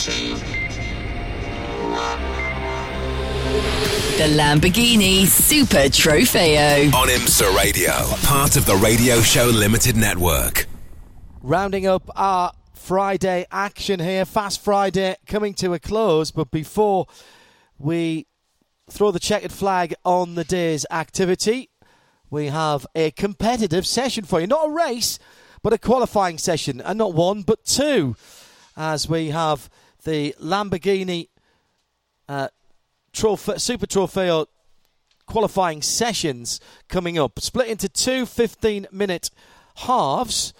3, 2, 1. The Lamborghini Super Trofeo. On IMSA Radio, part of the Radio Show Limited Network. Rounding up our Friday action here. Fast Friday coming to a close, but before we throw the checkered flag on the day's activity, we have a competitive session for you. Not a race, but a qualifying session, and not one, but two, as we have the Lamborghini Super Trofeo qualifying sessions coming up, split into two 15-minute halves.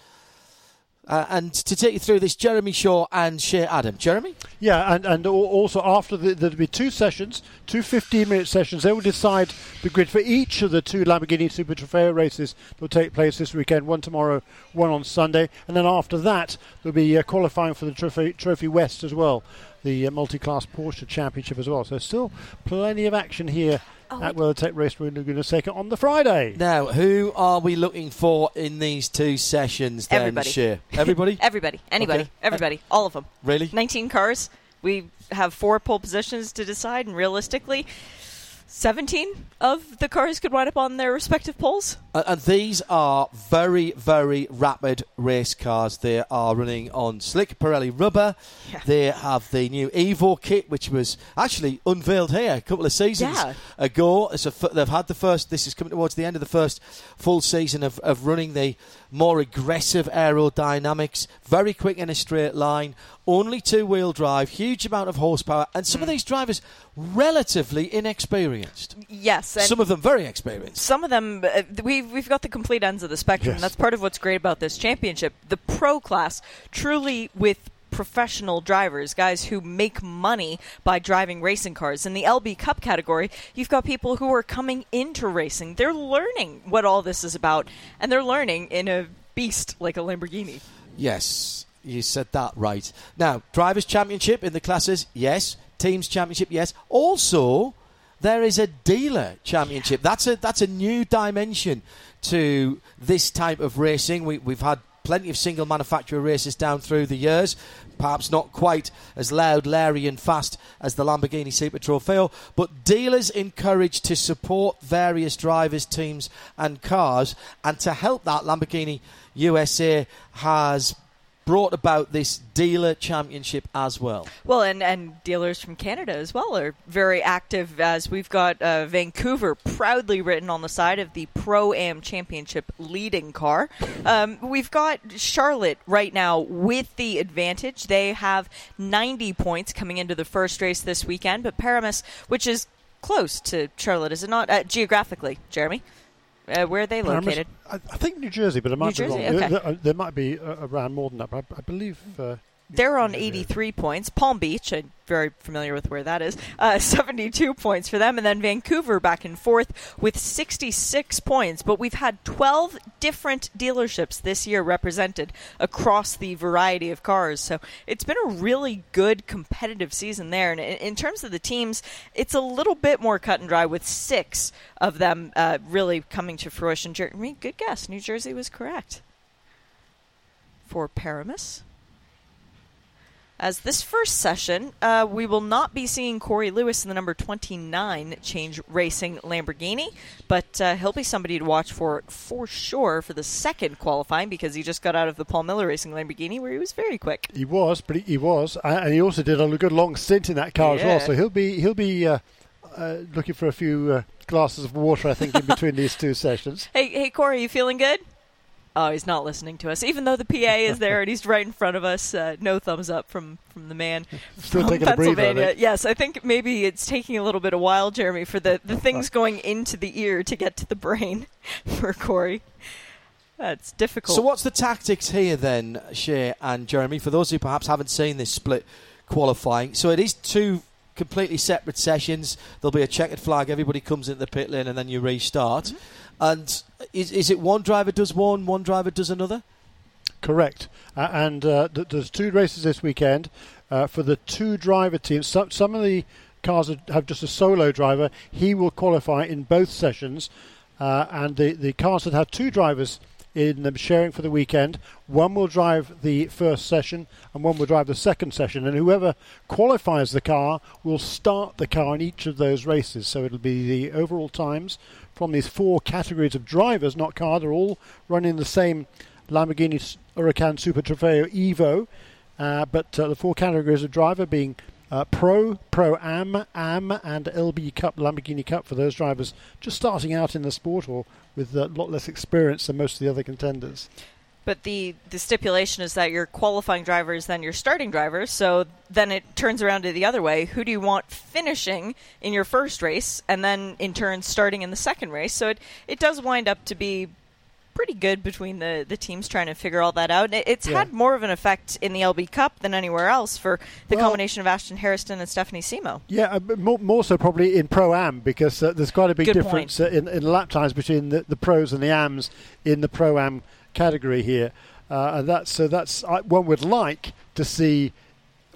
And to take you through this, Jeremy Shaw and Shea Adam. Jeremy? Yeah, and also after there'll be two sessions, two 15-minute sessions. They will decide the grid for each of the two Lamborghini Super Trofeo races that will take place this weekend, one tomorrow, one on Sunday. And then after that, there'll be qualifying for the Trophy West as well, the multi-class Porsche Championship as well. So still plenty of action here at WeatherTech Raceway Laguna Seca on the Friday. Now, who are we looking for in these two sessions then? Everybody. Everybody? Everybody. Anybody. Okay. Everybody. All of them. Really? 19 cars. We have 4 pole positions to decide, and realistically, 17 of the cars could wind up on their respective poles. And these are very, very rapid race cars. They are running on slick Pirelli rubber. Yeah. They have the new Evo kit, which was actually unveiled here a couple of seasons ago. They've had the first, this is coming towards the end of the first full season of running the more aggressive aerodynamics, very quick in a straight line, only two-wheel drive, huge amount of horsepower, and some of these drivers relatively inexperienced. Yes. And some of them very experienced. Some of them, we've got the complete ends of the spectrum. Yes. That's part of what's great about this championship. The pro class, truly with professional drivers, guys who make money by driving racing cars. In the LB Cup category, you've got people who are coming into racing. They're learning what all this is about, and they're learning in a beast like a Lamborghini. Yes, you said that right. Now, Drivers' Championship in the classes, yes. Teams' Championship, yes. Also, there is a Dealer Championship. That's a new dimension to this type of racing. We've had plenty of single manufacturer races down through the years, perhaps not quite as loud, leery and fast as the Lamborghini Super Trofeo, but dealers encouraged to support various drivers, teams and cars, and to help that, Lamborghini USA has brought about this Dealer Championship as well. Well, and dealers from Canada as well are very active, as we've got Vancouver proudly written on the side of the Pro-Am Championship leading car. We've got Charlotte right now with the advantage. They have 90 points coming into the first race this weekend, but Paramus, which is close to Charlotte, is it not? Geographically, Jeremy? Where are they located? I think New Jersey, but it might be wrong. Okay. There might be around more than that, but I believe... they're on 83 points. Palm Beach, I'm very familiar with where that is, 72 points for them. And then Vancouver back and forth with 66 points. But we've had 12 different dealerships this year represented across the variety of cars. So it's been a really good competitive season there. And in terms of the teams, it's a little bit more cut and dry with 6 of them really coming to fruition. Jeremy, good guess. New Jersey was correct for Paramus. As this first session, we will not be seeing Corey Lewis in the number 29 Change Racing Lamborghini, but he'll be somebody to watch for sure for the second qualifying, because he just got out of the Paul Miller Racing Lamborghini where he was very quick. He was, but and he also did a good long stint in that car as well. So he'll be looking for a few glasses of water, I think, in between these two sessions. Hey, Corey, you feeling good? Oh, he's not listening to us. Even though the PA is there and he's right in front of us, no thumbs up from the man from Pennsylvania. Yes, I think maybe it's taking a little bit of while, Jeremy, for the things going into the ear to get to the brain for Corey. That's difficult. So what's the tactics here then, Shea and Jeremy, for those who perhaps haven't seen this split qualifying? So it is two completely separate sessions. There'll be a checkered flag. Everybody comes into the pit lane and then you restart. Mm-hmm. And Is it one driver does one driver does another? Correct. There's two races this weekend for the two-driver teams. Some of the cars have just a solo driver. He will qualify in both sessions. And the cars that have two drivers in them sharing for the weekend, one will drive the first session and one will drive the second session. And whoever qualifies the car will start the car in each of those races. So it'll be the overall times from these four categories of drivers, not car. They're all running the same Lamborghini Huracan Super Trofeo Evo, but the four categories of driver being Pro-Am, Am, and LB Cup, Lamborghini Cup, for those drivers just starting out in the sport or with a lot less experience than most of the other contenders. But the stipulation is that your qualifying driver is then your starting driver, so then it turns around to the other way. Who do you want finishing in your first race and then, in turn, starting in the second race? So it does wind up to be pretty good between the teams trying to figure all that out. And it's had more of an effect in the LB Cup than anywhere else for the combination of Ashton Harrison and Stephanie Simo. Yeah, more so probably in Pro-Am, because there's quite a big difference in lap times between the pros and the AMs in the Pro-Am category here. And one would like to see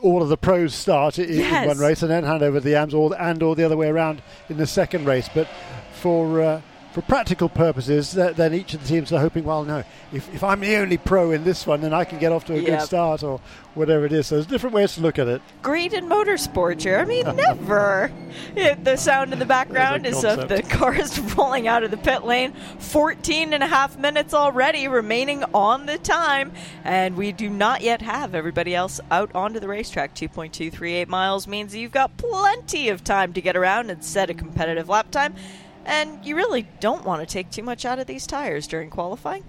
all of the pros start in one race and then hand over the AMs or the other way around in the second race. But for practical purposes, then each of the teams are hoping, well, no, if I'm the only pro in this one, then I can get off to a good start or whatever it is. So there's different ways to look at it. Greed in motorsport, Jeremy, never. The sound in the background is of the cars rolling out of the pit lane. 14.5 minutes already remaining on the time, and we do not yet have everybody else out onto the racetrack. 2.238 miles means you've got plenty of time to get around and set a competitive lap time. And you really don't want to take too much out of these tires during qualifying.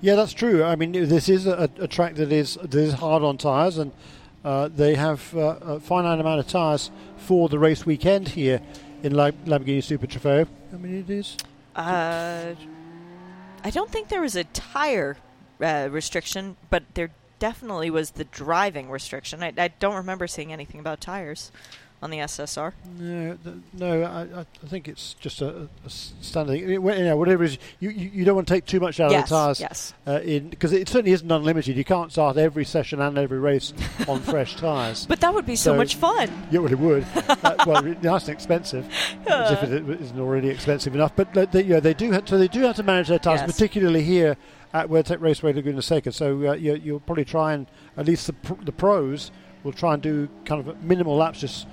Yeah, that's true. I mean, this is a track that is hard on tires, and they have a finite amount of tires for the race weekend here in Lamborghini Super Trofeo. How many it is? I don't think there was a tire restriction, but there definitely was the driving restriction. I don't remember seeing anything about tires on the SSR? No, I think it's just a standard thing. Whatever it is, you don't want to take too much out of the tires. Yes, because it certainly isn't unlimited. You can't start every session and every race on fresh tires. But that would be so much fun. Yeah, well, it would. Nice and expensive, as if it isn't already expensive enough. But they do have to manage their tires, particularly here at WeatherTech Raceway Laguna Seca. So you'll probably try and, at least the pros, will try and do kind of minimal laps, just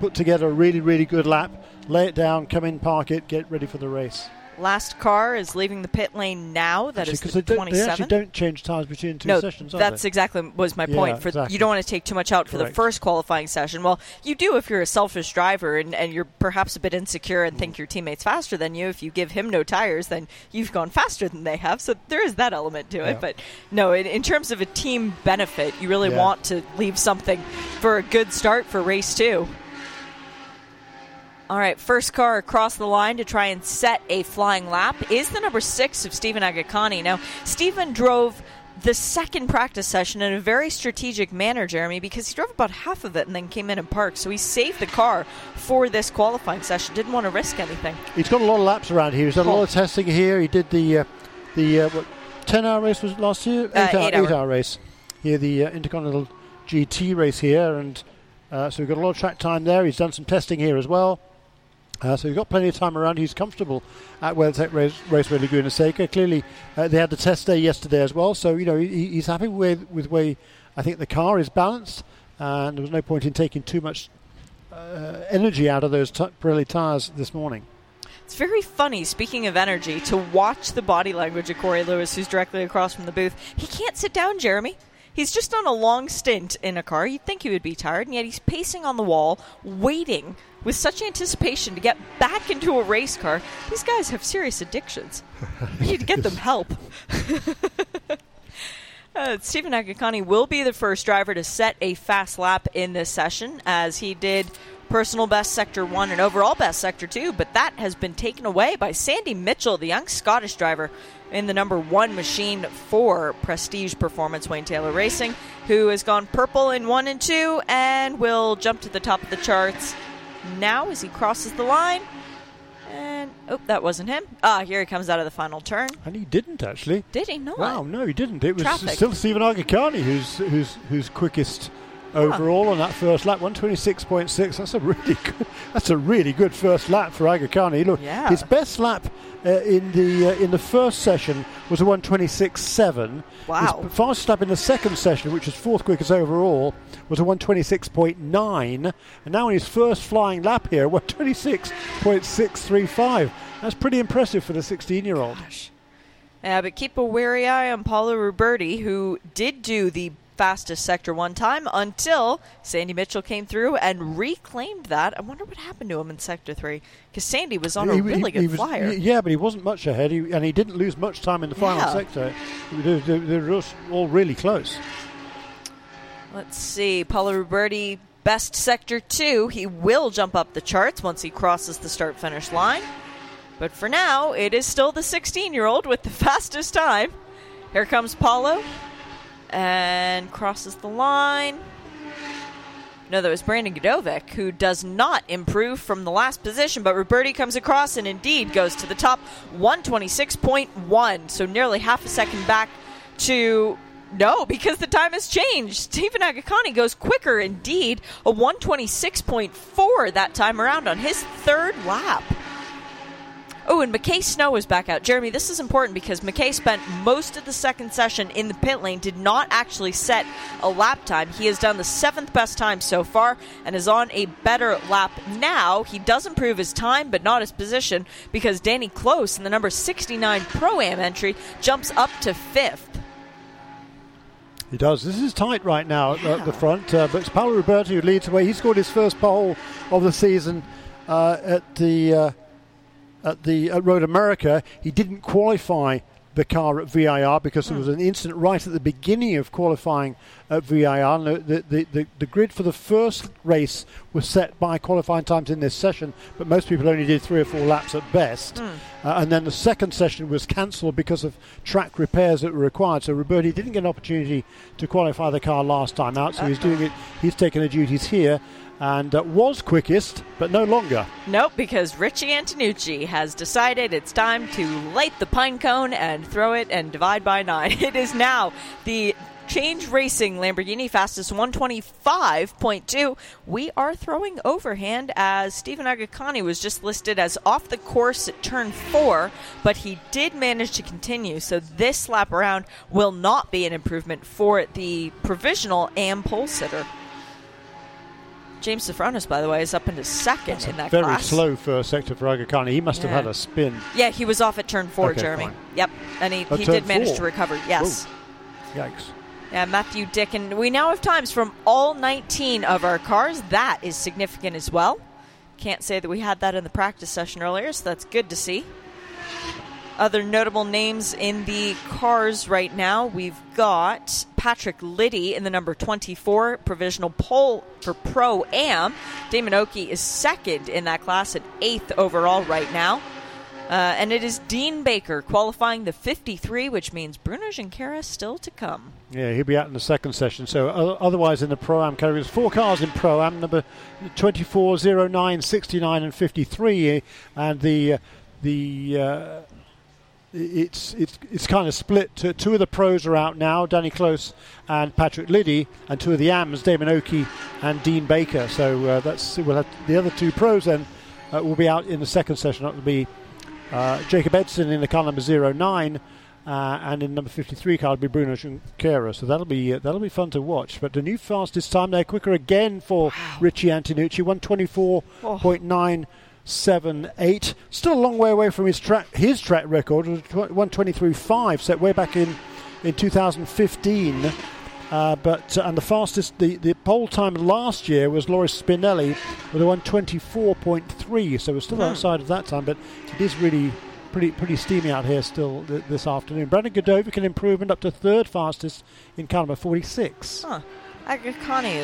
put together a really, really good lap, lay it down, come in, park it, get ready for the race. Last car is leaving the pit lane now. That is the 27th. They actually don't change tires between two sessions, are they? No, that's exactly was my point. You don't want to take too much out for the first qualifying session. Well, you do if you're a selfish driver and you're perhaps a bit insecure and think your teammate's faster than you. If you give him no tires, then you've gone faster than they have. So there is that element to it. But no, in terms of a team benefit, you really want to leave something for a good start for race two. All right, first car across the line to try and set a flying lap is the number 6 of Steven Aghakhani. Now, Steven drove the second practice session in a very strategic manner, Jeremy, because he drove about half of it and then came in and parked. So he saved the car for this qualifying session, didn't want to risk anything. He's got a lot of laps around here. He's done a lot of testing here. He did the 10-hour race was last year? 8-hour race. Here, the Intercontinental GT race here. And so we've got a lot of track time there. He's done some testing here as well. So he's got plenty of time around. He's comfortable at WeatherTech Raceway Laguna Seca. Clearly, they had the test day yesterday as well. So, he's happy with the way I think the car is balanced. And there was no point in taking too much energy out of those Pirelli tyres this morning. It's very funny, speaking of energy, to watch the body language of Corey Lewis, who's directly across from the booth. He can't sit down, Jeremy. He's just on a long stint in a car. You'd think he would be tired, and yet he's pacing on the wall, waiting with such anticipation to get back into a race car. These guys have serious addictions. We need to get them help. Steven Aghakhani will be the first driver to set a fast lap in this session, as he did personal best Sector 1 and overall best Sector 2, but that has been taken away by Sandy Mitchell, the young Scottish driver in the number 1 machine for Prestige Performance Wayne Taylor Racing, who has gone purple in 1 and 2 and will jump to the top of the charts now as he crosses the line. And Oh, that wasn't him. Here he comes out of the final turn. And he didn't, actually. Did he not? Wow, no, he didn't. It was traffic. Still Steven Aghakhani who's quickest overall on that first lap, 1:26.6. That's a really good first lap for Aghakhani. Look, his best lap in the first session was a 1:26.7. Wow. His fastest lap in the second session, which was fourth quickest overall, was a 1:26.9, and now in his first flying lap here, 1:26.635. That's pretty impressive for the 16-year-old. Yeah, but keep a wary eye on Paolo Ruberti, who did do the fastest sector one time until Sandy Mitchell came through and reclaimed that. I wonder what happened to him in sector three, because Sandy was on a really good flyer. Yeah, but he wasn't much ahead, and he didn't lose much time in the final sector. They were all really close. Let's see. Paolo Ruberti, best sector two. He will jump up the charts once he crosses the start-finish line. But for now, it is still the 16-year-old with the fastest time. Here comes Paolo. And crosses the line. No, that was Brandon Gdovic, who does not improve from the last position, but Ruberti comes across and indeed goes to the top, 1:26.1. So nearly half a second back to... No, because the time has changed. Steven Aghakhani goes quicker indeed, a 1:26.4 that time around on his third lap. Oh, and McKay Snow is back out. Jeremy, this is important because McKay spent most of the second session in the pit lane, did not actually set a lap time. He has done the seventh best time so far and is on a better lap now. He does improve his time, but not his position, because Dani Clos in the number 69 Pro-Am entry jumps up to fifth. He does. This is tight right now at the front, but it's Paolo Ruberti who leads away. He scored his first pole of the season at Road America. He didn't qualify the car at VIR because there was an incident right at the beginning of qualifying at VIR. The grid for the first race was set by qualifying times in this session, but most people only did 3 or 4 laps at best. And then the second session was cancelled because of track repairs that were required. So Ruberti didn't get an opportunity to qualify the car last time out, so he's doing it. He's taking the duties here. And was quickest, but no longer. Nope, because Richie Antinucci has decided it's time to light the pine cone and throw it and divide by 9. It is now the Change Racing Lamborghini, fastest 1:25.2. We are throwing overhand, as Steven Aghakhani was just listed as off the course at turn 4, but he did manage to continue. So this lap around will not be an improvement for the provisional and pole sitter. James Sofronis, by the way, is up into second in that very class. Very slow first sector for Aghakhani. He must have had a spin. Yeah, he was off at turn 4, okay, Jeremy. Fine. Yep, and he did manage to recover, yes. Ooh. Yikes. Yeah, Matthew Dick, and we now have times from all 19 of our cars. That is significant as well. Can't say that we had that in the practice session earlier, so that's good to see. Other notable names in the cars right now, we've got Patrick Liddy in the number 24 provisional pole for Pro-Am. Damon Ockey is second in that class at 8th overall right now. And it is Dean Baker qualifying the 53, which means Bruno Junqueira still to come. Yeah, he'll be out in the second session. So otherwise in the Pro-Am categories, 4 cars in Pro-Am, number 24, 09, 69 and 53. And it's kind of split. Two of the pros are out now, Dani Clos and Patrick Liddy, and two of the AMs, Damon Ockey and Dean Baker. So we'll have the other 2 pros then will be out in the second session. That will be Jacob Edson in the car number 09, and in number 53 car will be Bruno Junqueira. So that'll be fun to watch. But the new fastest time there, quicker again for Richie Antinucci, 1:24.978. Still a long way away from his track record, 1:23.5, set way back in 2015. And the fastest, the pole time last year was Loris Spinelli with a 1:24.3. So we're still outside of that time, but it is really pretty steamy out here still this afternoon. Brandon Gdovic, an improvement up to third fastest in car number 46. Aghakhani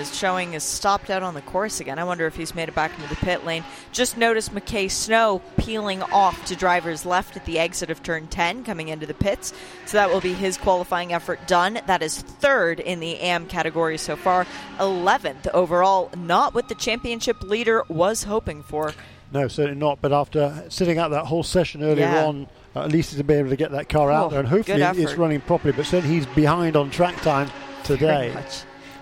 is stopped out on the course again. I wonder if he's made it back into the pit lane. Just noticed McKay Snow peeling off to driver's left at the exit of turn 10 coming into the pits. So that will be his qualifying effort done. That is third in the AM category so far. 11th overall, not what the championship leader was hoping for. No, certainly not. But after sitting out that whole session earlier on, at least he's been able to get that car out there, and hopefully it's running properly. But certainly he's behind on track time today.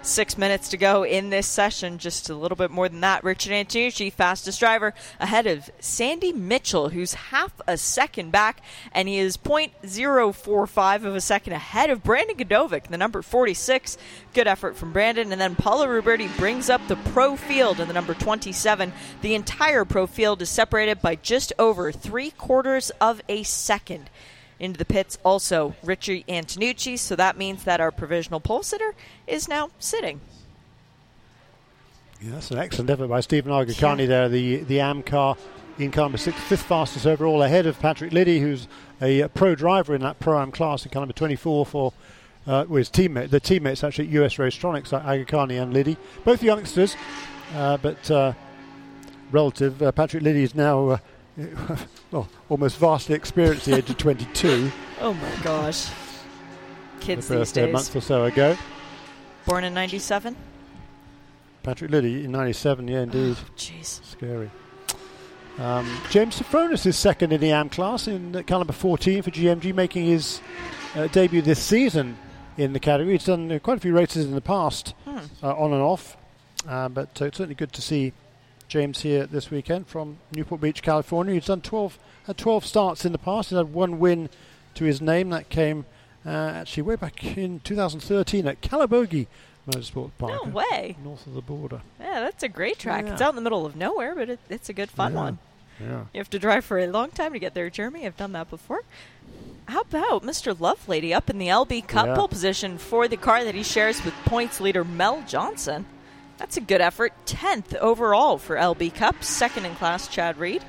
6 minutes to go in this session, just a little bit more than that. Richard Antinucci, fastest driver, ahead of Sandy Mitchell, who's half a second back, and he is 0.045 of a second ahead of Brandon Gdovic, the number 46. Good effort from Brandon. And then Paolo Ruberti brings up the pro field in the number 27. The entire pro field is separated by just over 0.75 seconds. Into the pits also Richie Antinucci, so that means that our provisional pole sitter is now sitting. Yeah, that's an excellent effort by Steven Aghakhani there, the AM car in car number 6, fifth fastest overall, ahead of Patrick Liddy, who's a pro driver in that pro-am class in car number 24 for his teammate. The teammates actually at US Racetronics, Aghakhani and Liddy, both youngsters, but relative. Patrick Liddy is now... well, almost vastly experienced the age of 22. Oh my gosh. Kids these days. A month or so ago. Born in 97? Patrick Liddy in 97, yeah, indeed. Jeez. Oh, scary. James Sofronis is second in the AM class in car number 14 for GMG, making his debut this season in the category. He's done quite a few races in the past, on and off, but it's certainly good to see James here this weekend from Newport Beach, California. He's done 12 starts in the past. He's had one win to his name. That came actually way back in 2013 at Calabogie Motorsports Park. No way. North of the border. Yeah, that's a great track. Yeah. It's out in the middle of nowhere, but it's a good fun one. Yeah. You have to drive for a long time to get there, Jeremy. I've done that before. How about Mr. Lovelady up in the LB Cup pole position for the car that he shares with points leader Mel Johnson? That's a good effort. 10th overall for LB Cup. Second in class, Chad Reed.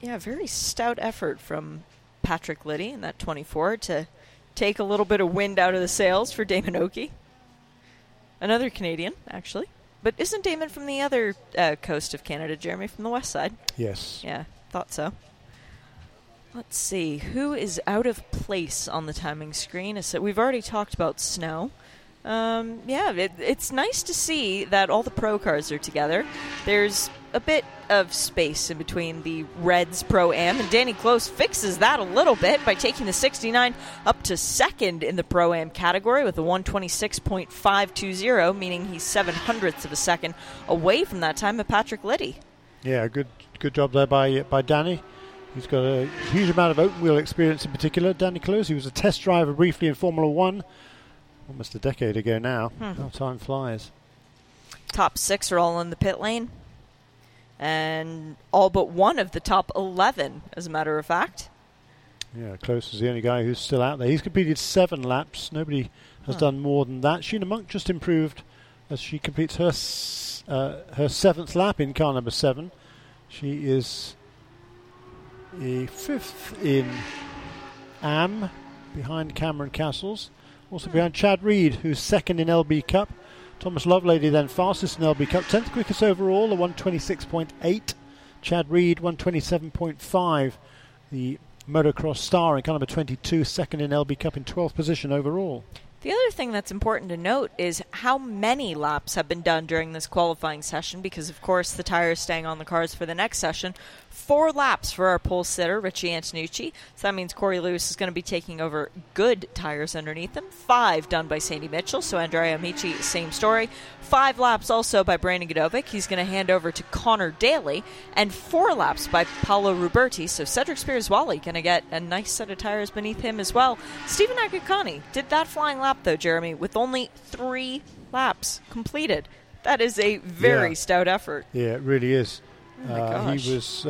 Yeah, very stout effort from Patrick Liddy in that 24 to take a little bit of wind out of the sails for Damon Ockey. Another Canadian, actually. But isn't Damon from the other coast of Canada, Jeremy, from the west side? Yes. Yeah, thought so. Let's see, who is out of place on the timing screen? We've already talked about Snow. It's nice to see that all the pro cars are together. There's a bit of space in between the Reds Pro-Am, and Dani Clos fixes that a little bit by taking the 69 up to second in the Pro-Am category with a 126.520, meaning he's 0.07 of a second away from that time of Patrick Liddy. Yeah, good job there by Dani. He's got a huge amount of open wheel experience in particular. Dani Clos, he was a test driver briefly in Formula One almost a decade ago now. How time flies. Top 6 are all in the pit lane. And all but one of the top 11, as a matter of fact. Yeah, Clos is the only guy who's still out there. He's completed 7 laps. Nobody has done more than that. Sheena Monk just improved as she completes her 7th lap in car number 7. She is... a 5th in AM, behind Cameron Castles, also behind Chad Reed, who's 2nd in LB Cup. Thomas Lovelady then fastest in LB Cup, 10th quickest overall, a 126.8. Chad Reed, 127.5, the motocross star in car number 22, 2nd in LB Cup in 12th position overall. The other thing that's important to note is how many laps have been done during this qualifying session, because, of course, the tire is staying on the cars for the next session. 4 laps for our pole sitter, Richie Antinucci. So that means Corey Lewis is going to be taking over good tires underneath him. 5 done by Sandy Mitchell, so Andrea Amici, same story. 5 laps also by Brandon Gdovic. He's going to hand over to Connor Daly. And 4 laps by Paolo Ruberti, so Cedric Sbirrazzuoli going to get a nice set of tires beneath him as well. Steven Aghakhani did that flying lap, though, Jeremy, with only 3 laps completed. That is a very stout effort. Yeah, it really is. Oh he was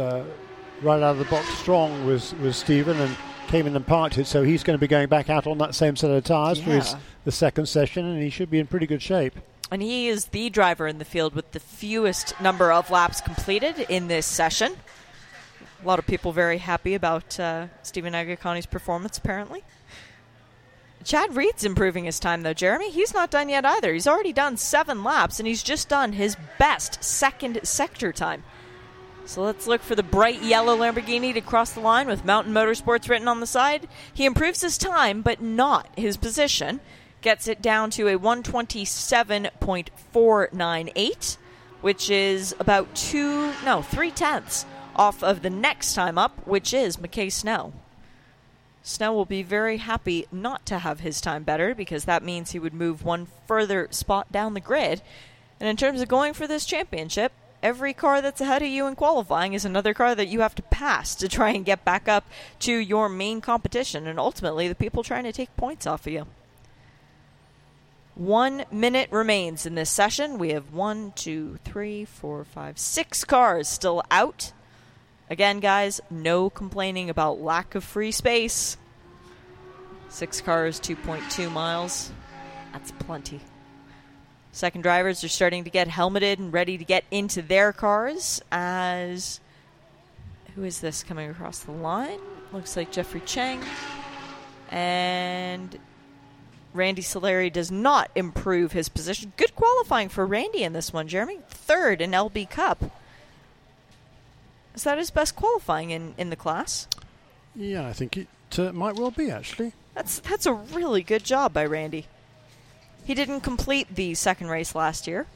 right out of the box strong was Steven, and came in and parked it, so he's going to be going back out on that same set of tyres for the second session, and he should be in pretty good shape. And he is the driver in the field with the fewest number of laps completed in this session. A lot of people very happy about Steven Aghakhani's performance, apparently. Chad Reed's improving his time, though, Jeremy. He's not done yet either. He's already done 7 laps, and he's just done his best second sector time. So let's look for the bright yellow Lamborghini to cross the line with Mountain Motorsports written on the side. He improves his time, but not his position. Gets it down to a 127.498. which is about 3 tenths off of the next time up, which is McKay Snow. Snow will be very happy not to have his time better, because that means he would move one further spot down the grid. And in terms of going for this championship, every car that's ahead of you in qualifying is another car that you have to pass to try and get back up to your main competition, and ultimately the people trying to take points off of you. 1 minute remains in this session. We have 6 cars still out. Again, guys, no complaining about lack of free space. 6 cars, 2.2 miles. That's plenty. Second drivers are starting to get helmeted and ready to get into their cars as... Who is this coming across the line? Looks like Jeffrey Chang. And Randy Solari does not improve his position. Good qualifying for Randy in this one, Jeremy. Third in LB Cup. Is that his best qualifying in the class? Yeah, I think it might well be, actually. That's a really good job by Randy. He didn't complete the second race last year,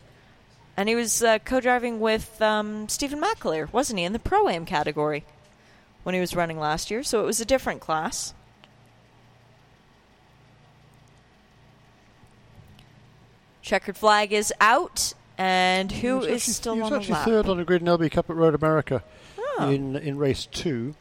and he was co-driving with Stephen McAleer, wasn't he, in the Pro-Am category when he was running last year, so it was a different class. Checkered flag is out, and who is actually, still on the lap? He was actually third on the grid in LB Cup at Road America in race 2.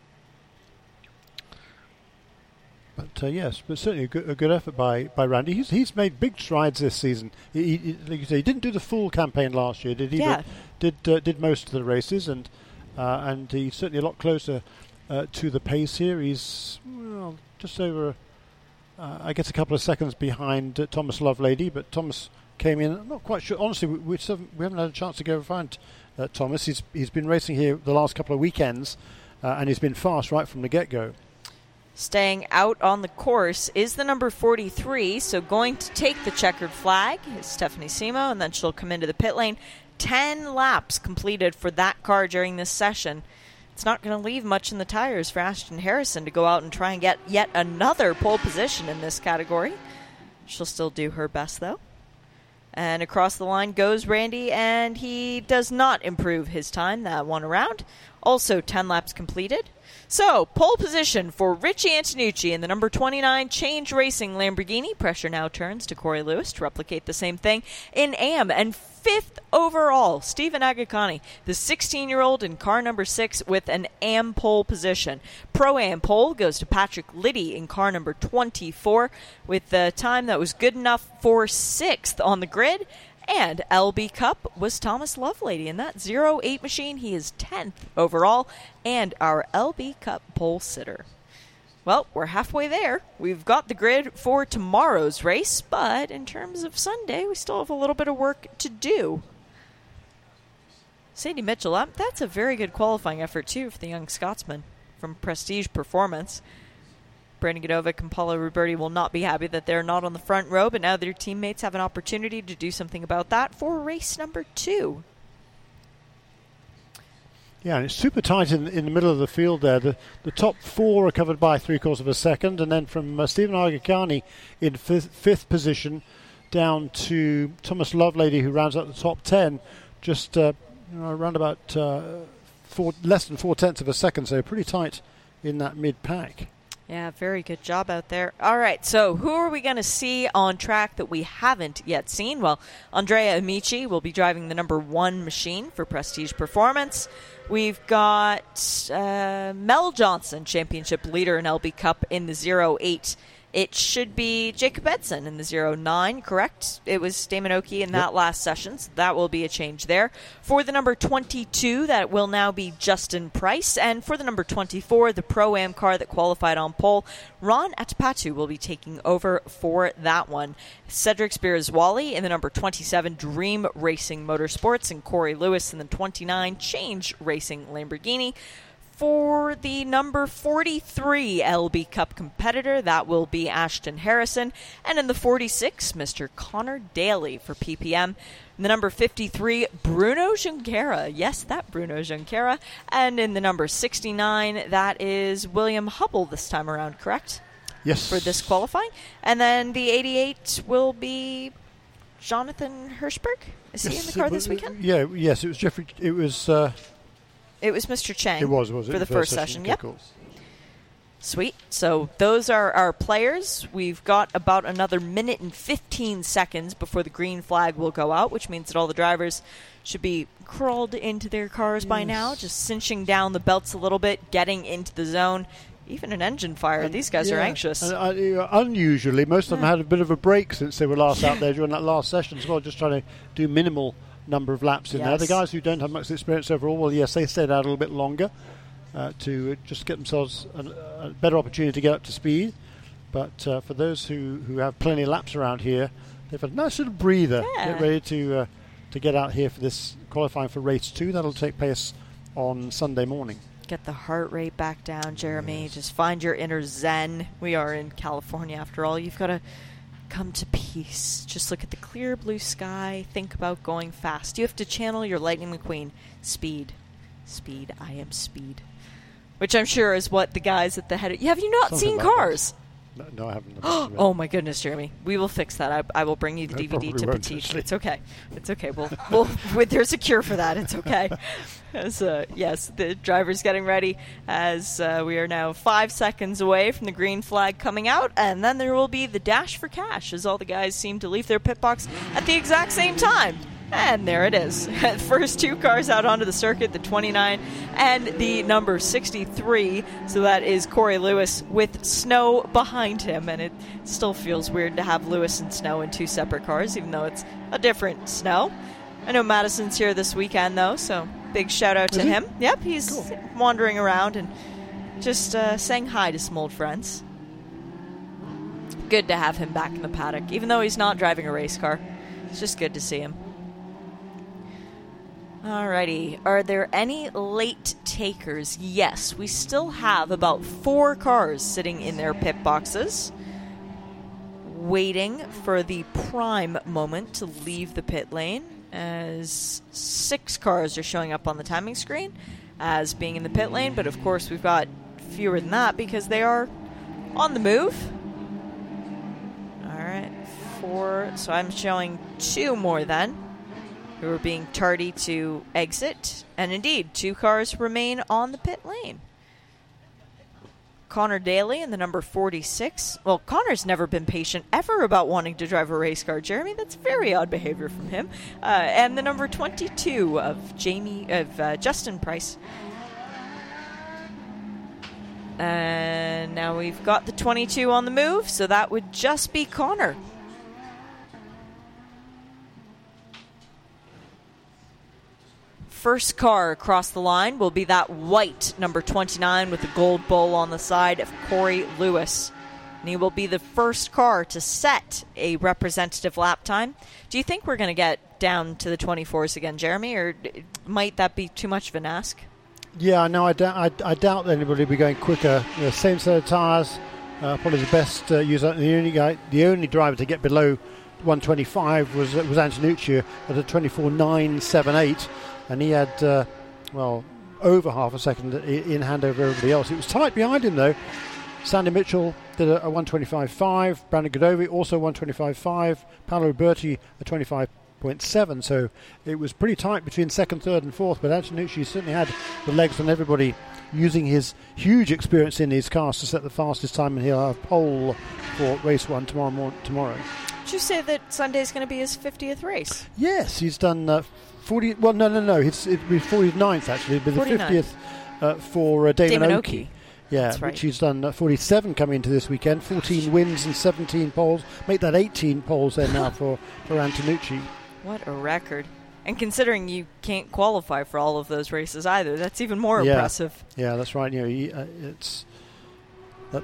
But yes, but certainly a good effort by Randy. He's made big strides this season. He like you say, he didn't do the full campaign last year, did he? Yeah. Did most of the races, and he's certainly a lot closer to the pace here. He's just over, I guess, a couple of seconds behind Thomas Lovelady. But Thomas came in. I'm not quite sure. Honestly, we haven't had a chance to go and find Thomas. He's been racing here the last couple of weekends, and he's been fast right from the get-go. Staying out on the course is the number 43, so going to take the checkered flag is Stephanie Simo, and then she'll come into the pit lane. 10 laps completed for that car during this session. It's not going to leave much in the tires for Ashton Harrison to go out and try and get yet another pole position in this category. She'll still do her best, though. And across the line goes Randy, and he does not improve his time that one around. Also 10 laps completed. So, pole position for Richie Antinucci in the number 29 Change Racing Lamborghini. Pressure now turns to Corey Lewis to replicate the same thing in AM. And 5th overall, Steven Aghakhani, the 16-year-old in car number 6 with an AM pole position. Pro-AM pole goes to Patrick Liddy in car number 24 with the time that was good enough for 6th on the grid. And LB Cup was Thomas Lovelady in that 08 machine. He is 10th overall and our LB Cup pole sitter. Well, we're halfway there. We've got the grid for tomorrow's race, but in terms of Sunday, we still have a little bit of work to do. Sandy Mitchell, that's a very good qualifying effort, too, for the young Scotsman from Prestige Performance. Brandon Gdovic and Paolo Ruberti will not be happy that they're not on the front row, but now their teammates have an opportunity to do something about that for race number 2. Yeah, and it's super tight in the middle of the field there. The top 4 are covered by 3/4 of a second, and then from Steven Aghakhani in fifth position down to Thomas Lovelady, who rounds out the top 10, just around about less than 4/10 of a second, so pretty tight in that mid-pack. Yeah, very good job out there. All right, so who are we going to see on track that we haven't yet seen? Well, Andrea Amici will be driving the number 1 machine for Prestige Performance. We've got Mel Johnson, championship leader in LB Cup in the 08. It should be Jacob Edson in the 09, correct? It was Damon Ockey in that last session, so that will be a change there. For the number 22, that will now be Justin Price. And for the number 24, the Pro-Am car that qualified on pole, Ron Atapatu will be taking over for that one. Cedric Sbirrazzuoli in the number 27, Dream Racing Motorsports, and Corey Lewis in the 29, Change Racing Lamborghini. For the number 43 LB Cup competitor, that will be Ashton Harrison. And in the 46, Mr. Connor Daly for PPM. In the number 53, Bruno Junqueira. Yes, that Bruno Junqueira. And in the number 69, that is William Hubble this time around, correct? Yes. For this qualifying. And then the 88 will be Jonathan Hirschberg? Is he in the car this weekend? Yeah. Yes, it was Jeffrey. It was Mr. Chang. It was for the first session. Yep. Cool. Sweet. So those are our players. We've got about another minute and 15 seconds before the green flag will go out, which means that all the drivers should be crawled into their cars by now, just cinching down the belts a little bit, getting into the zone. Even an engine fire. These guys are anxious. Unusually, most of them had a bit of a break since they were last out there during that last session as well, just trying to do minimal number of laps in there. The guys who don't have much experience overall, well, yes, they stayed out a little bit longer to just get themselves a better opportunity to get up to speed. But for those who have plenty of laps around here, they've had a nice little breather. Get ready to get out here for this qualifying for race 2. That'll take place on Sunday morning. Get the heart rate back down, Jeremy. Yes. Just find your inner zen. We are in California after all. You've got to come to peace. Just look at the clear blue sky. Think about going fast. You have to channel your Lightning McQueen. Speed. I am speed. Which I'm sure is what the guys at the head of... Have you not seen like Cars? No, I haven't. Oh, my goodness, Jeremy. We will fix that. I will bring you the DVD to Petite. It's okay. It's okay. We'll there's a cure for that. It's okay. So, yes, the driver's getting ready as we are now 5 seconds away from the green flag coming out. And then there will be the dash for cash as all the guys seem to leave their pit box at the exact same time. And there it is. First two cars out onto the circuit, the 29 and the number 63. So that is Corey Lewis with Snow behind him. And it still feels weird to have Lewis and Snow in two separate cars, even though it's a different Snow. I know Madison's here this weekend, though, so big shout-out to him. Yep, he's wandering around and just saying hi to some old friends. Good to have him back in the paddock, even though he's not driving a race car. It's just good to see him. Alrighty, are there any late takers? Yes, we still have about 4 cars sitting in their pit boxes, waiting for the prime moment to leave the pit lane, as 6 cars are showing up on the timing screen as being in the pit lane, but of course we've got fewer than that because they are on the move. Alright, 4, so I'm showing 2 more then, who are being tardy to exit. And indeed, 2 cars remain on the pit lane. Connor Daly in the number 46. Well, Connor's never been patient ever about wanting to drive a race car, Jeremy. That's very odd behavior from him. And the number 22 of Justin Price. And now we've got the 22 on the move, so that would just be Connor. First car across the line will be that white number 29 with the gold bowl on the side of Corey Lewis. And he will be the first car to set a representative lap time. Do you think we're going to get down to the 24s again, Jeremy, or might that be too much of an ask? Yeah, no, I doubt anybody will be going quicker. The same set of tyres, probably the best user. The only driver to get below 125 was Antinucci at a 24.978. And he had, over half a second in hand over everybody else. It was tight behind him, though. Sandy Mitchell did a 125.5. Brandon Gdovic also 125.5. Paolo Ruberti a 25.7. So it was pretty tight between second, third, and fourth. But Antinucci certainly had the legs on everybody, using his huge experience in these cars to set the fastest time. And he'll have pole for race 1 tomorrow. Did you say that Sunday's going to be his 50th race? Yes, he's done... 40, well, no. It'd be 49th, actually. It'd be the 50th for Damon Ockey. Yeah, that's right. Which he's done 47 coming into this weekend. 14 wins and 17 poles. Make that 18 poles there now for Antinucci. What a record. And considering you can't qualify for all of those races either, that's even more impressive. Yeah, that's right. You know,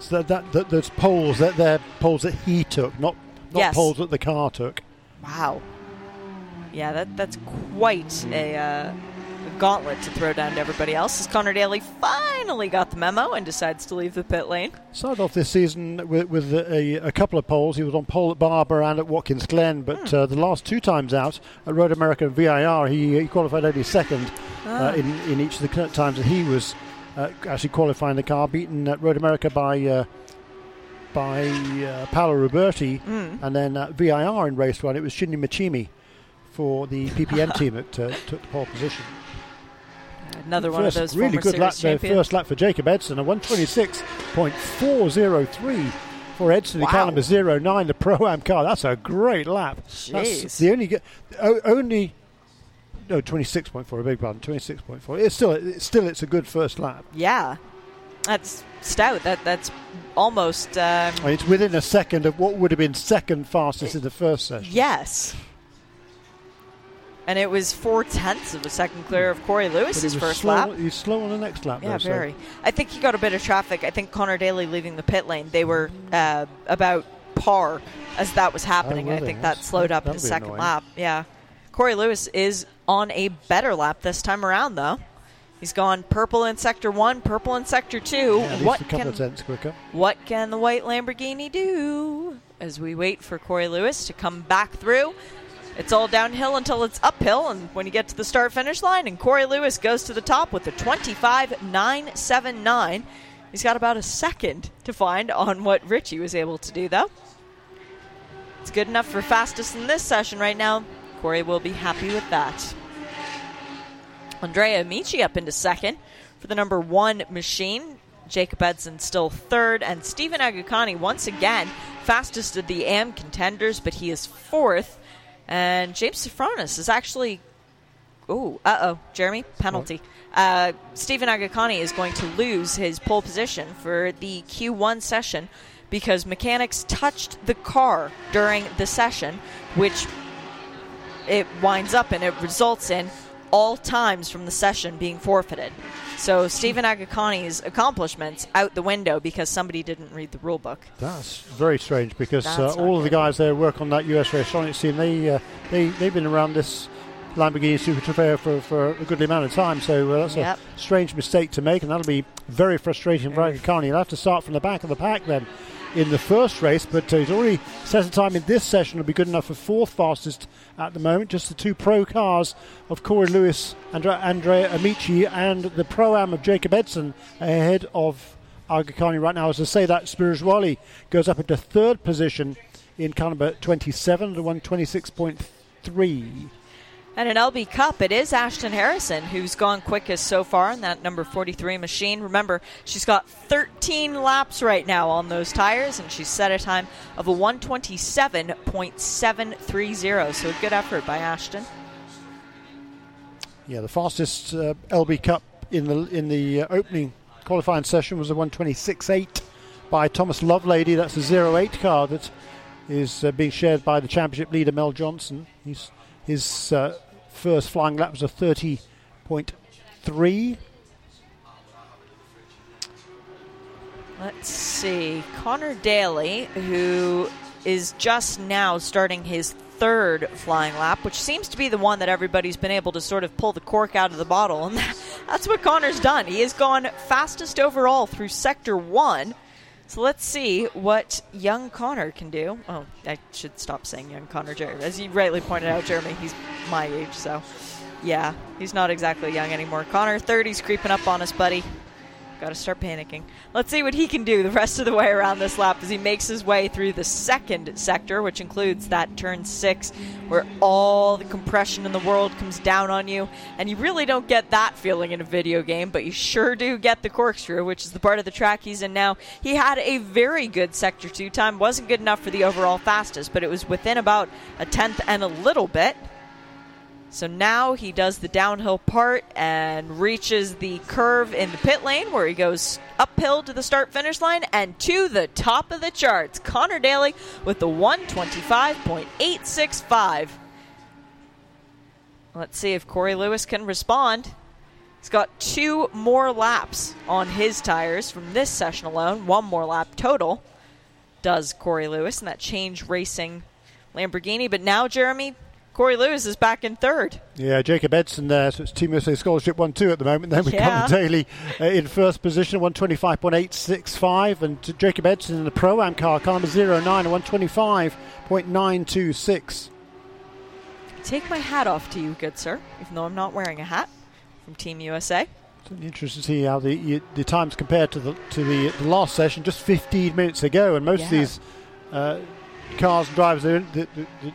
those poles, they're poles that he took, not poles that the car took. Wow. Yeah, that's quite a gauntlet to throw down to everybody else, as Connor Daly finally got the memo and decides to leave the pit lane. Started off this season with a couple of poles. He was on pole at Barber and at Watkins Glen, but the last 2 times out at Road America and VIR, he qualified only second in each of the times that he was actually qualifying the car, beaten at Road America by by Paolo Ruberti, and then VIR in race one, it was Shindy Machimi for the PPM team that took the pole position. Another one of those really good lap there. First lap for Jacob Edson, a 1:26.403 for Edson. Wow. The Calendar 09, the Pro-Am car. That's a great lap. Jeez. That's the only. No, 26.4. I beg pardon, 26.4. It's still a good first lap. Yeah, that's stout. That's almost. It's within a second of what would have been second fastest in the first session. Yes. And it was 4/10 of a second clear of Corey Lewis's first lap. He's slow on the next lap. Yeah, though, very. So. I think he got a bit of traffic. I think Connor Daly leaving the pit lane. They were about par as that was happening. I think that slowed up the second lap. Yeah. Corey Lewis is on a better lap this time around, though. He's gone purple in Sector 1, purple in Sector 2. Yeah, at least a couple of tenths quicker. What can the white Lamborghini do as we wait for Corey Lewis to come back through? It's all downhill until it's uphill, and when you get to the start-finish line, and Corey Lewis goes to the top with a 25.979. He's got about a second to find on what Richie was able to do, though. It's good enough for fastest in this session right now. Corey will be happy with that. Andrea Amici up into second for the number one machine. Jacob Edson still third, and Steven Aghakhani once again fastest of the AM contenders, but he is fourth. And James Sofronis is actually... Jeremy, penalty. Steven Aghakhani is going to lose his pole position for the Q1 session because mechanics touched the car during the session, which it winds up and it results in all times from the session being forfeited. So Steven Aghakhani's accomplishments out the window because somebody didn't read the rule book. That's very strange because all of the guys there work on that US Raconics team. They've been around this Lamborghini Super Trofeo for a goodly amount of time, so that's a strange mistake to make, and that'll be very frustrating for Aghakhani. He'll have to start from the back of the pack then in the first race, but he's already set a time in this session. Will be good enough for fourth fastest at the moment. Just the two pro cars of Corey Lewis and Andrea Amici and the Pro-Am of Jacob Edson ahead of Aghakhani right now. As I say that, Sbirrazzuoli goes up into third position in car number 27, the 1:26.3. And an LB Cup, it is Ashton Harrison who's gone quickest so far in that number 43 machine. Remember, she's got 13 laps right now on those tires, and she's set a time of a 1:27.730. So a good effort by Ashton. Yeah, the fastest LB Cup in the opening qualifying session was a 1:26.8 by Thomas Lovelady. That's a 08 car that is being shared by the championship leader Mel Johnson. His first flying lap was a 30.3. Let's see. Connor Daly, who is just now starting his third flying lap, which seems to be the one that everybody's been able to sort of pull the cork out of the bottle. And that's what Connor's done. He has gone fastest overall through Sector 1. So let's see what young Connor can do. Oh, I should stop saying young Connor, Jeremy. As you rightly pointed out, Jeremy, he's my age, so yeah, he's not exactly young anymore. Connor, 30's creeping up on us, buddy. Got to start panicking. Let's see what he can do the rest of the way around this lap as he makes his way through the second sector, which includes that turn 6 where all the compression in the world comes down on you, and you really don't get that feeling in a video game, but you sure do get the corkscrew, which is the part of the track he's in now. He had a very good sector 2 time. Wasn't good enough for the overall fastest, but it was within about a tenth and a little bit. So now he does the downhill part and reaches the curve in the pit lane where he goes uphill to the start-finish line and to the top of the charts. Connor Daly with the 1:25.865. Let's see if Corey Lewis can respond. He's got two more laps on his tires from this session alone. One more lap total does Corey Lewis in that Change Racing Lamborghini. But now, Jeremy, Corey Lewis is back in third. Yeah, Jacob Edson there, so it's Team USA Scholarship 1-2 at the moment. Then we come Daly in first position, 1:25.865, and Jacob Edson in the Pro-Am car, car number 09, 1:25.926. I take my hat off to you, good sir, even though I'm not wearing a hat, from Team USA. Interesting to see how the times compared to the last session just 15 minutes ago, and most of these cars and drivers,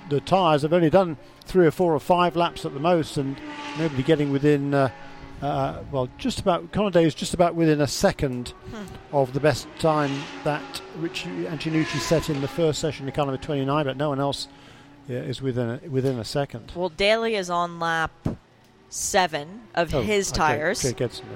the tyres have only done 3 or 4 or 5 laps at the most, and nobody getting within just about. Connor Daly is just about within a second of the best time that Richie Antinucci set in the first session, the car number 29, but no one else is within a second. Well, Daly is on lap 7 of his tires. Jake Edson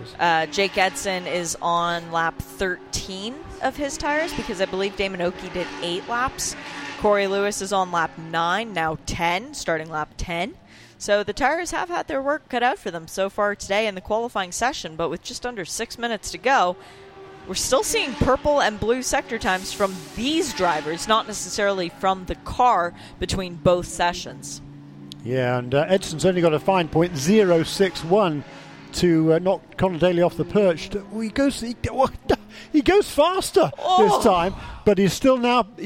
is. Jake Edson is on lap 13 of his tires, because I believe Damon Ockey did 8 laps. Corey Lewis is on lap 9, now 10, starting lap 10. So the tires have had their work cut out for them so far today in the qualifying session, but with just under 6 minutes to go, we're still seeing purple and blue sector times from these drivers, not necessarily from the car between both sessions. Yeah, and Edson's only got a fine .061 to knock Connor Daly off the perch. Oh, he goes faster this time, but he's still behind.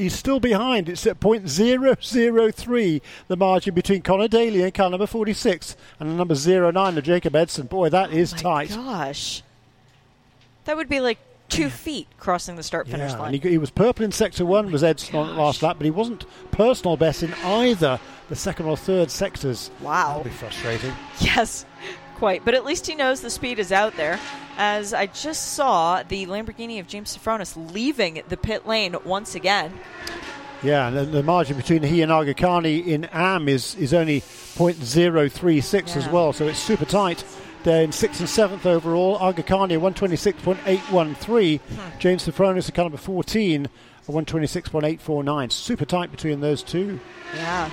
It's at .003, the margin between Connor Daly and car number 46, and number 09 of Jacob Edson. Boy, that is tight. Gosh, that would be like 2 feet crossing the start-finish line. And he was purple in sector 1, was Edson on the last lap, but he wasn't personal best in either the second or third sectors. Wow. That'll be frustrating. Yes, quite. But at least he knows the speed is out there. As I just saw the Lamborghini of James Sofronis leaving the pit lane once again. Yeah, and the margin between he and Aghakhani in AM is only .036 as well, so it's super tight. They're in 6th and 7th overall. Aghakhani 126.813. James Sofronis at car number 14 at 126.849. Super tight between those two. Yeah.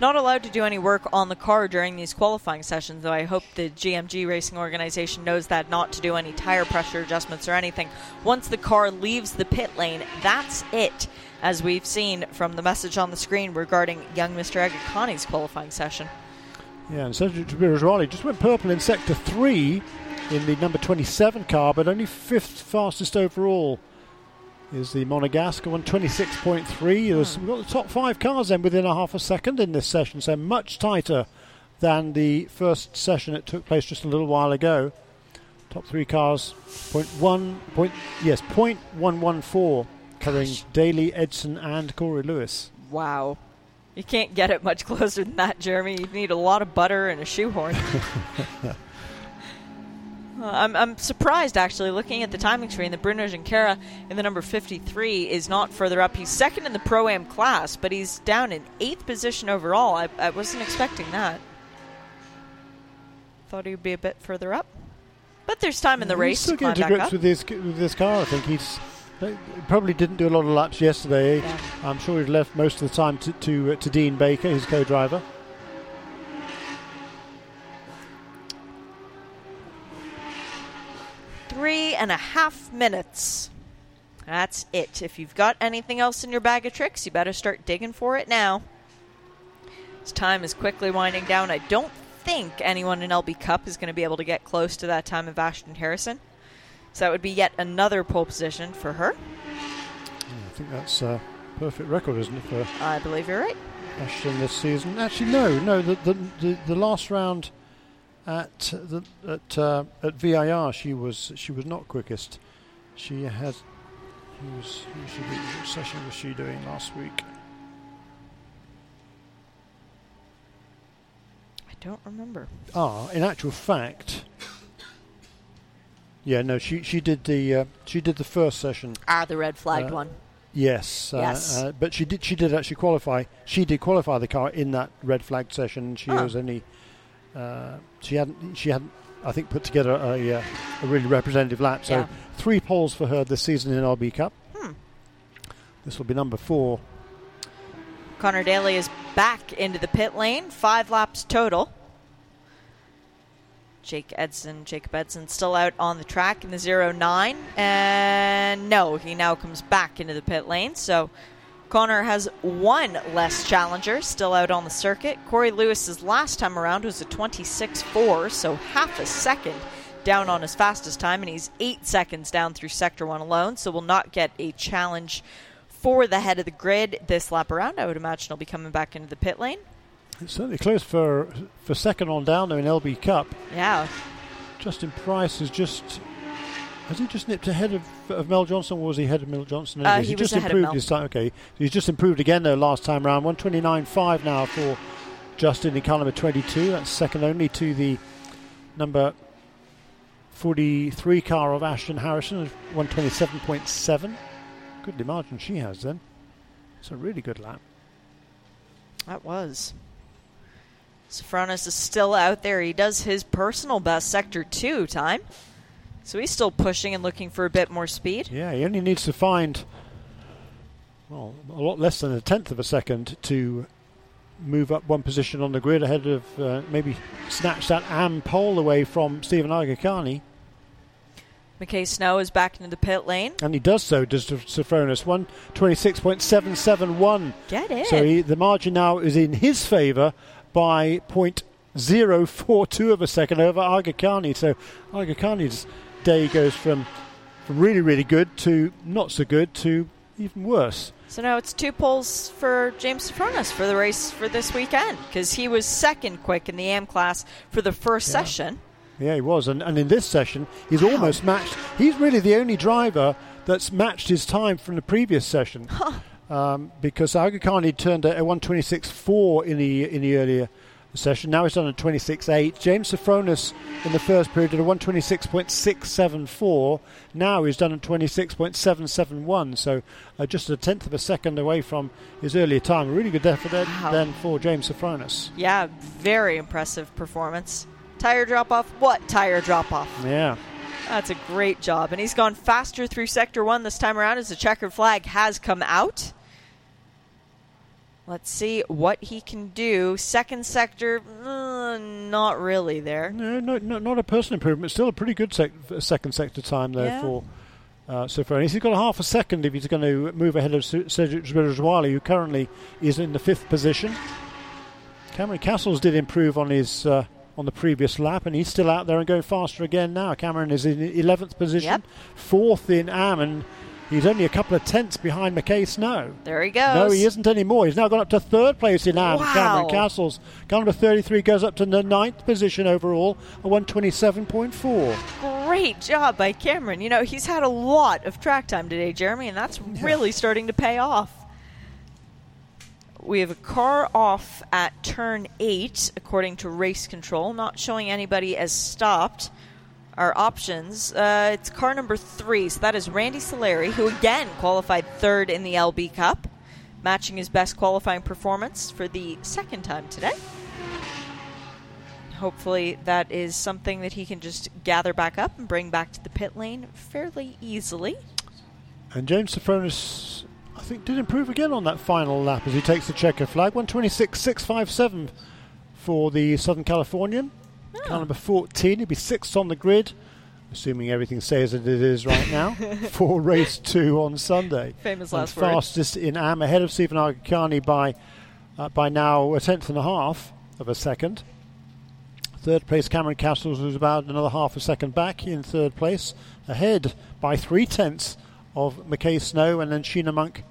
Not allowed to do any work on the car during these qualifying sessions, though I hope the GMG Racing organization knows that, not to do any tire pressure adjustments or anything. Once the car leaves the pit lane, that's it, as we've seen from the message on the screen regarding young Mr. Aghakhani's qualifying session. Yeah, and Cedric Sbirrazzuoli just went purple in sector 3 in the number 27 car, but only 5th fastest overall is the Monegasque 126.3. We've got the top 5 cars then within a half a second in this session, so much tighter than the first session that took place just a little while ago. Top 3 cars, 0.114, covering Daly, Edson and Corey Lewis. Wow. You can't get it much closer than that, Jeremy. You'd need a lot of butter and a shoehorn. I'm surprised, actually, looking at the timing screen, that Bruno Junqueira in the number 53 is not further up. He's second in the Pro-Am class, but he's down in 8th position overall. I wasn't expecting that. Thought he would be a bit further up. But there's time in the race to climb back up. He's still getting to grips with this car, I think. He probably didn't do a lot of laps yesterday. Yeah. I'm sure he'd left most of the time to Dean Baker, his co-driver. Three and a half minutes. That's it. If you've got anything else in your bag of tricks, you better start digging for it now. This time is quickly winding down. I don't think anyone in LB Cup is going to be able to get close to that time of Ashton Harrison. So that would be yet another pole position for her. I think that's a perfect record, isn't it, for I believe you're right. Ashton this season. Actually, no. The last round at VIR, she was not quickest. She had. Which session was she doing last week? I don't remember. In actual fact. Yeah, no, she did the first session. The red flagged one. Yes. Yes. But she did actually qualify. She did qualify the car in that red flagged session. She was only she hadn't I think put together a really representative lap. So 3 poles for her this season in RB Cup. This will be number 4. Connor Daly is back into the pit lane. 5 laps total. Jacob Edson still out on the track in the 09, and he now comes back into the pit lane, so Connor has 1 less challenger still out on the circuit. Corey Lewis's last time around was a 26.4, so half a second down on his fastest time, and he's 8 seconds down through sector 1 alone, so will not get a challenge for the head of the grid this lap around. I would imagine he'll be coming back into the pit lane. It's certainly close for second on down there in LB Cup. Yeah. Justin Price has just... Has he just nipped ahead of Mel Johnson, or was he ahead of Mel Johnson? He was just ahead improved of Mel. His time. Okay, he's just improved again though last time round. 1:29.5 now for Justin in car number 22. That's second only to the number 43 car of Ashton Harrison, 1:27.7. Good margin she has then. It's a really good lap. That was. Sofronis is still out there. He does his personal best sector 2 time. So he's still pushing and looking for a bit more speed. Yeah, he only needs to find, well, a lot less than a tenth of a second to move up one position on the grid ahead of maybe snatch that pole away from Steven Aghakhani. McKay Snow is back into the pit lane. And he does Sofronis. 1:26.771. Get it. So the margin now is in his favour by 0.042 of a second over Aghakhani. So Aghakhani's day goes from really, really good to not so good to even worse. So now it's 2 poles for James Sofronis for the race for this weekend, because he was second quick in the AM class for the first session. Yeah, he was. And in this session, he's almost matched. He's really the only driver that's matched his time from the previous session. Because Aghakhani turned at 1:26.4 in the earlier session. Now he's done a 26.8. James Sofronis in the first period did a 1:26.674. Now he's done a 26.771. So just a tenth of a second away from his earlier time. A really good effort then for James Sofronis. Yeah, very impressive performance. Tire drop off. What tire drop off? Yeah. That's a great job. And he's gone faster through sector 1 this time around as the checkered flag has come out. Let's see what he can do. Second sector, not really there. No, not a personal improvement. Still a pretty good second sector time there for Sofronis. He's got a half a second if he's going to move ahead of Cedric Sbirrazzuoli, who currently is in the 5th position. Cameron Castles did improve on his on the previous lap, and he's still out there and going faster again now. Cameron is in 11th position, 4th in AM, and he's only a couple of tenths behind McKay Snow. There he goes. No, he isn't anymore. He's now gone up to 3rd place in AM. Wow. Cameron Castles. Car number 33 goes up to the 9th position overall at 1:27.4. Great job by Cameron. You know, he's had a lot of track time today, Jeremy, and that's really starting to pay off. We have a car off at turn 8, according to race control. Not showing anybody as stopped. Our options, it's car number 3, so that is Randy Solari, who again qualified 3rd in the LB Cup, matching his best qualifying performance for the second time today. Hopefully that is something that he can just gather back up and bring back to the pit lane fairly easily. And James Sofronis, I think, did improve again on that final lap as he takes the checker flag. 1:26.657 for the Southern Californian. Car number 14, he'll be 6th on the grid, assuming everything stays as it is right now, for race 2 on Sunday. Famous last word. Fastest in AM, ahead of Steven Aghakhani by now a tenth and a half of a second. 3rd place, Cameron Castles, who's about another half a second back in 3rd place, ahead by 3 tenths of McKay Snow, and then Sheena Monk,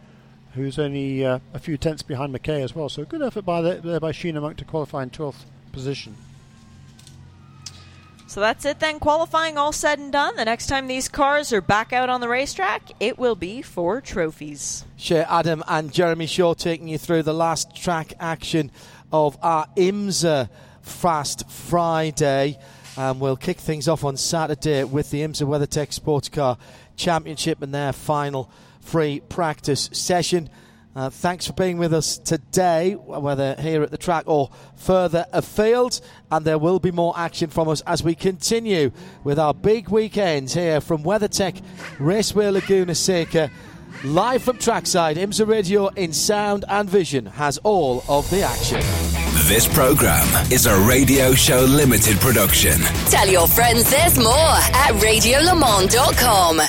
who's only a few tenths behind McKay as well. So a good effort by Sheena Monk to qualify in 12th position. So that's it then. Qualifying all said and done. The next time these cars are back out on the racetrack, it will be for trophies. Sure, Adam and Jeremy Shaw taking you through the last track action of our IMSA Fast Friday. We'll kick things off on Saturday with the IMSA WeatherTech Sports Car Championship and their final free practice session. Thanks for being with us today, whether here at the track or further afield, and there will be more action from us as we continue with our big weekend here from WeatherTech Raceway Laguna Seca, live from trackside. IMSA Radio in sound and vision has all of the action. This program is a Radio Show Limited production. Tell your friends there's more at radiolemans.com.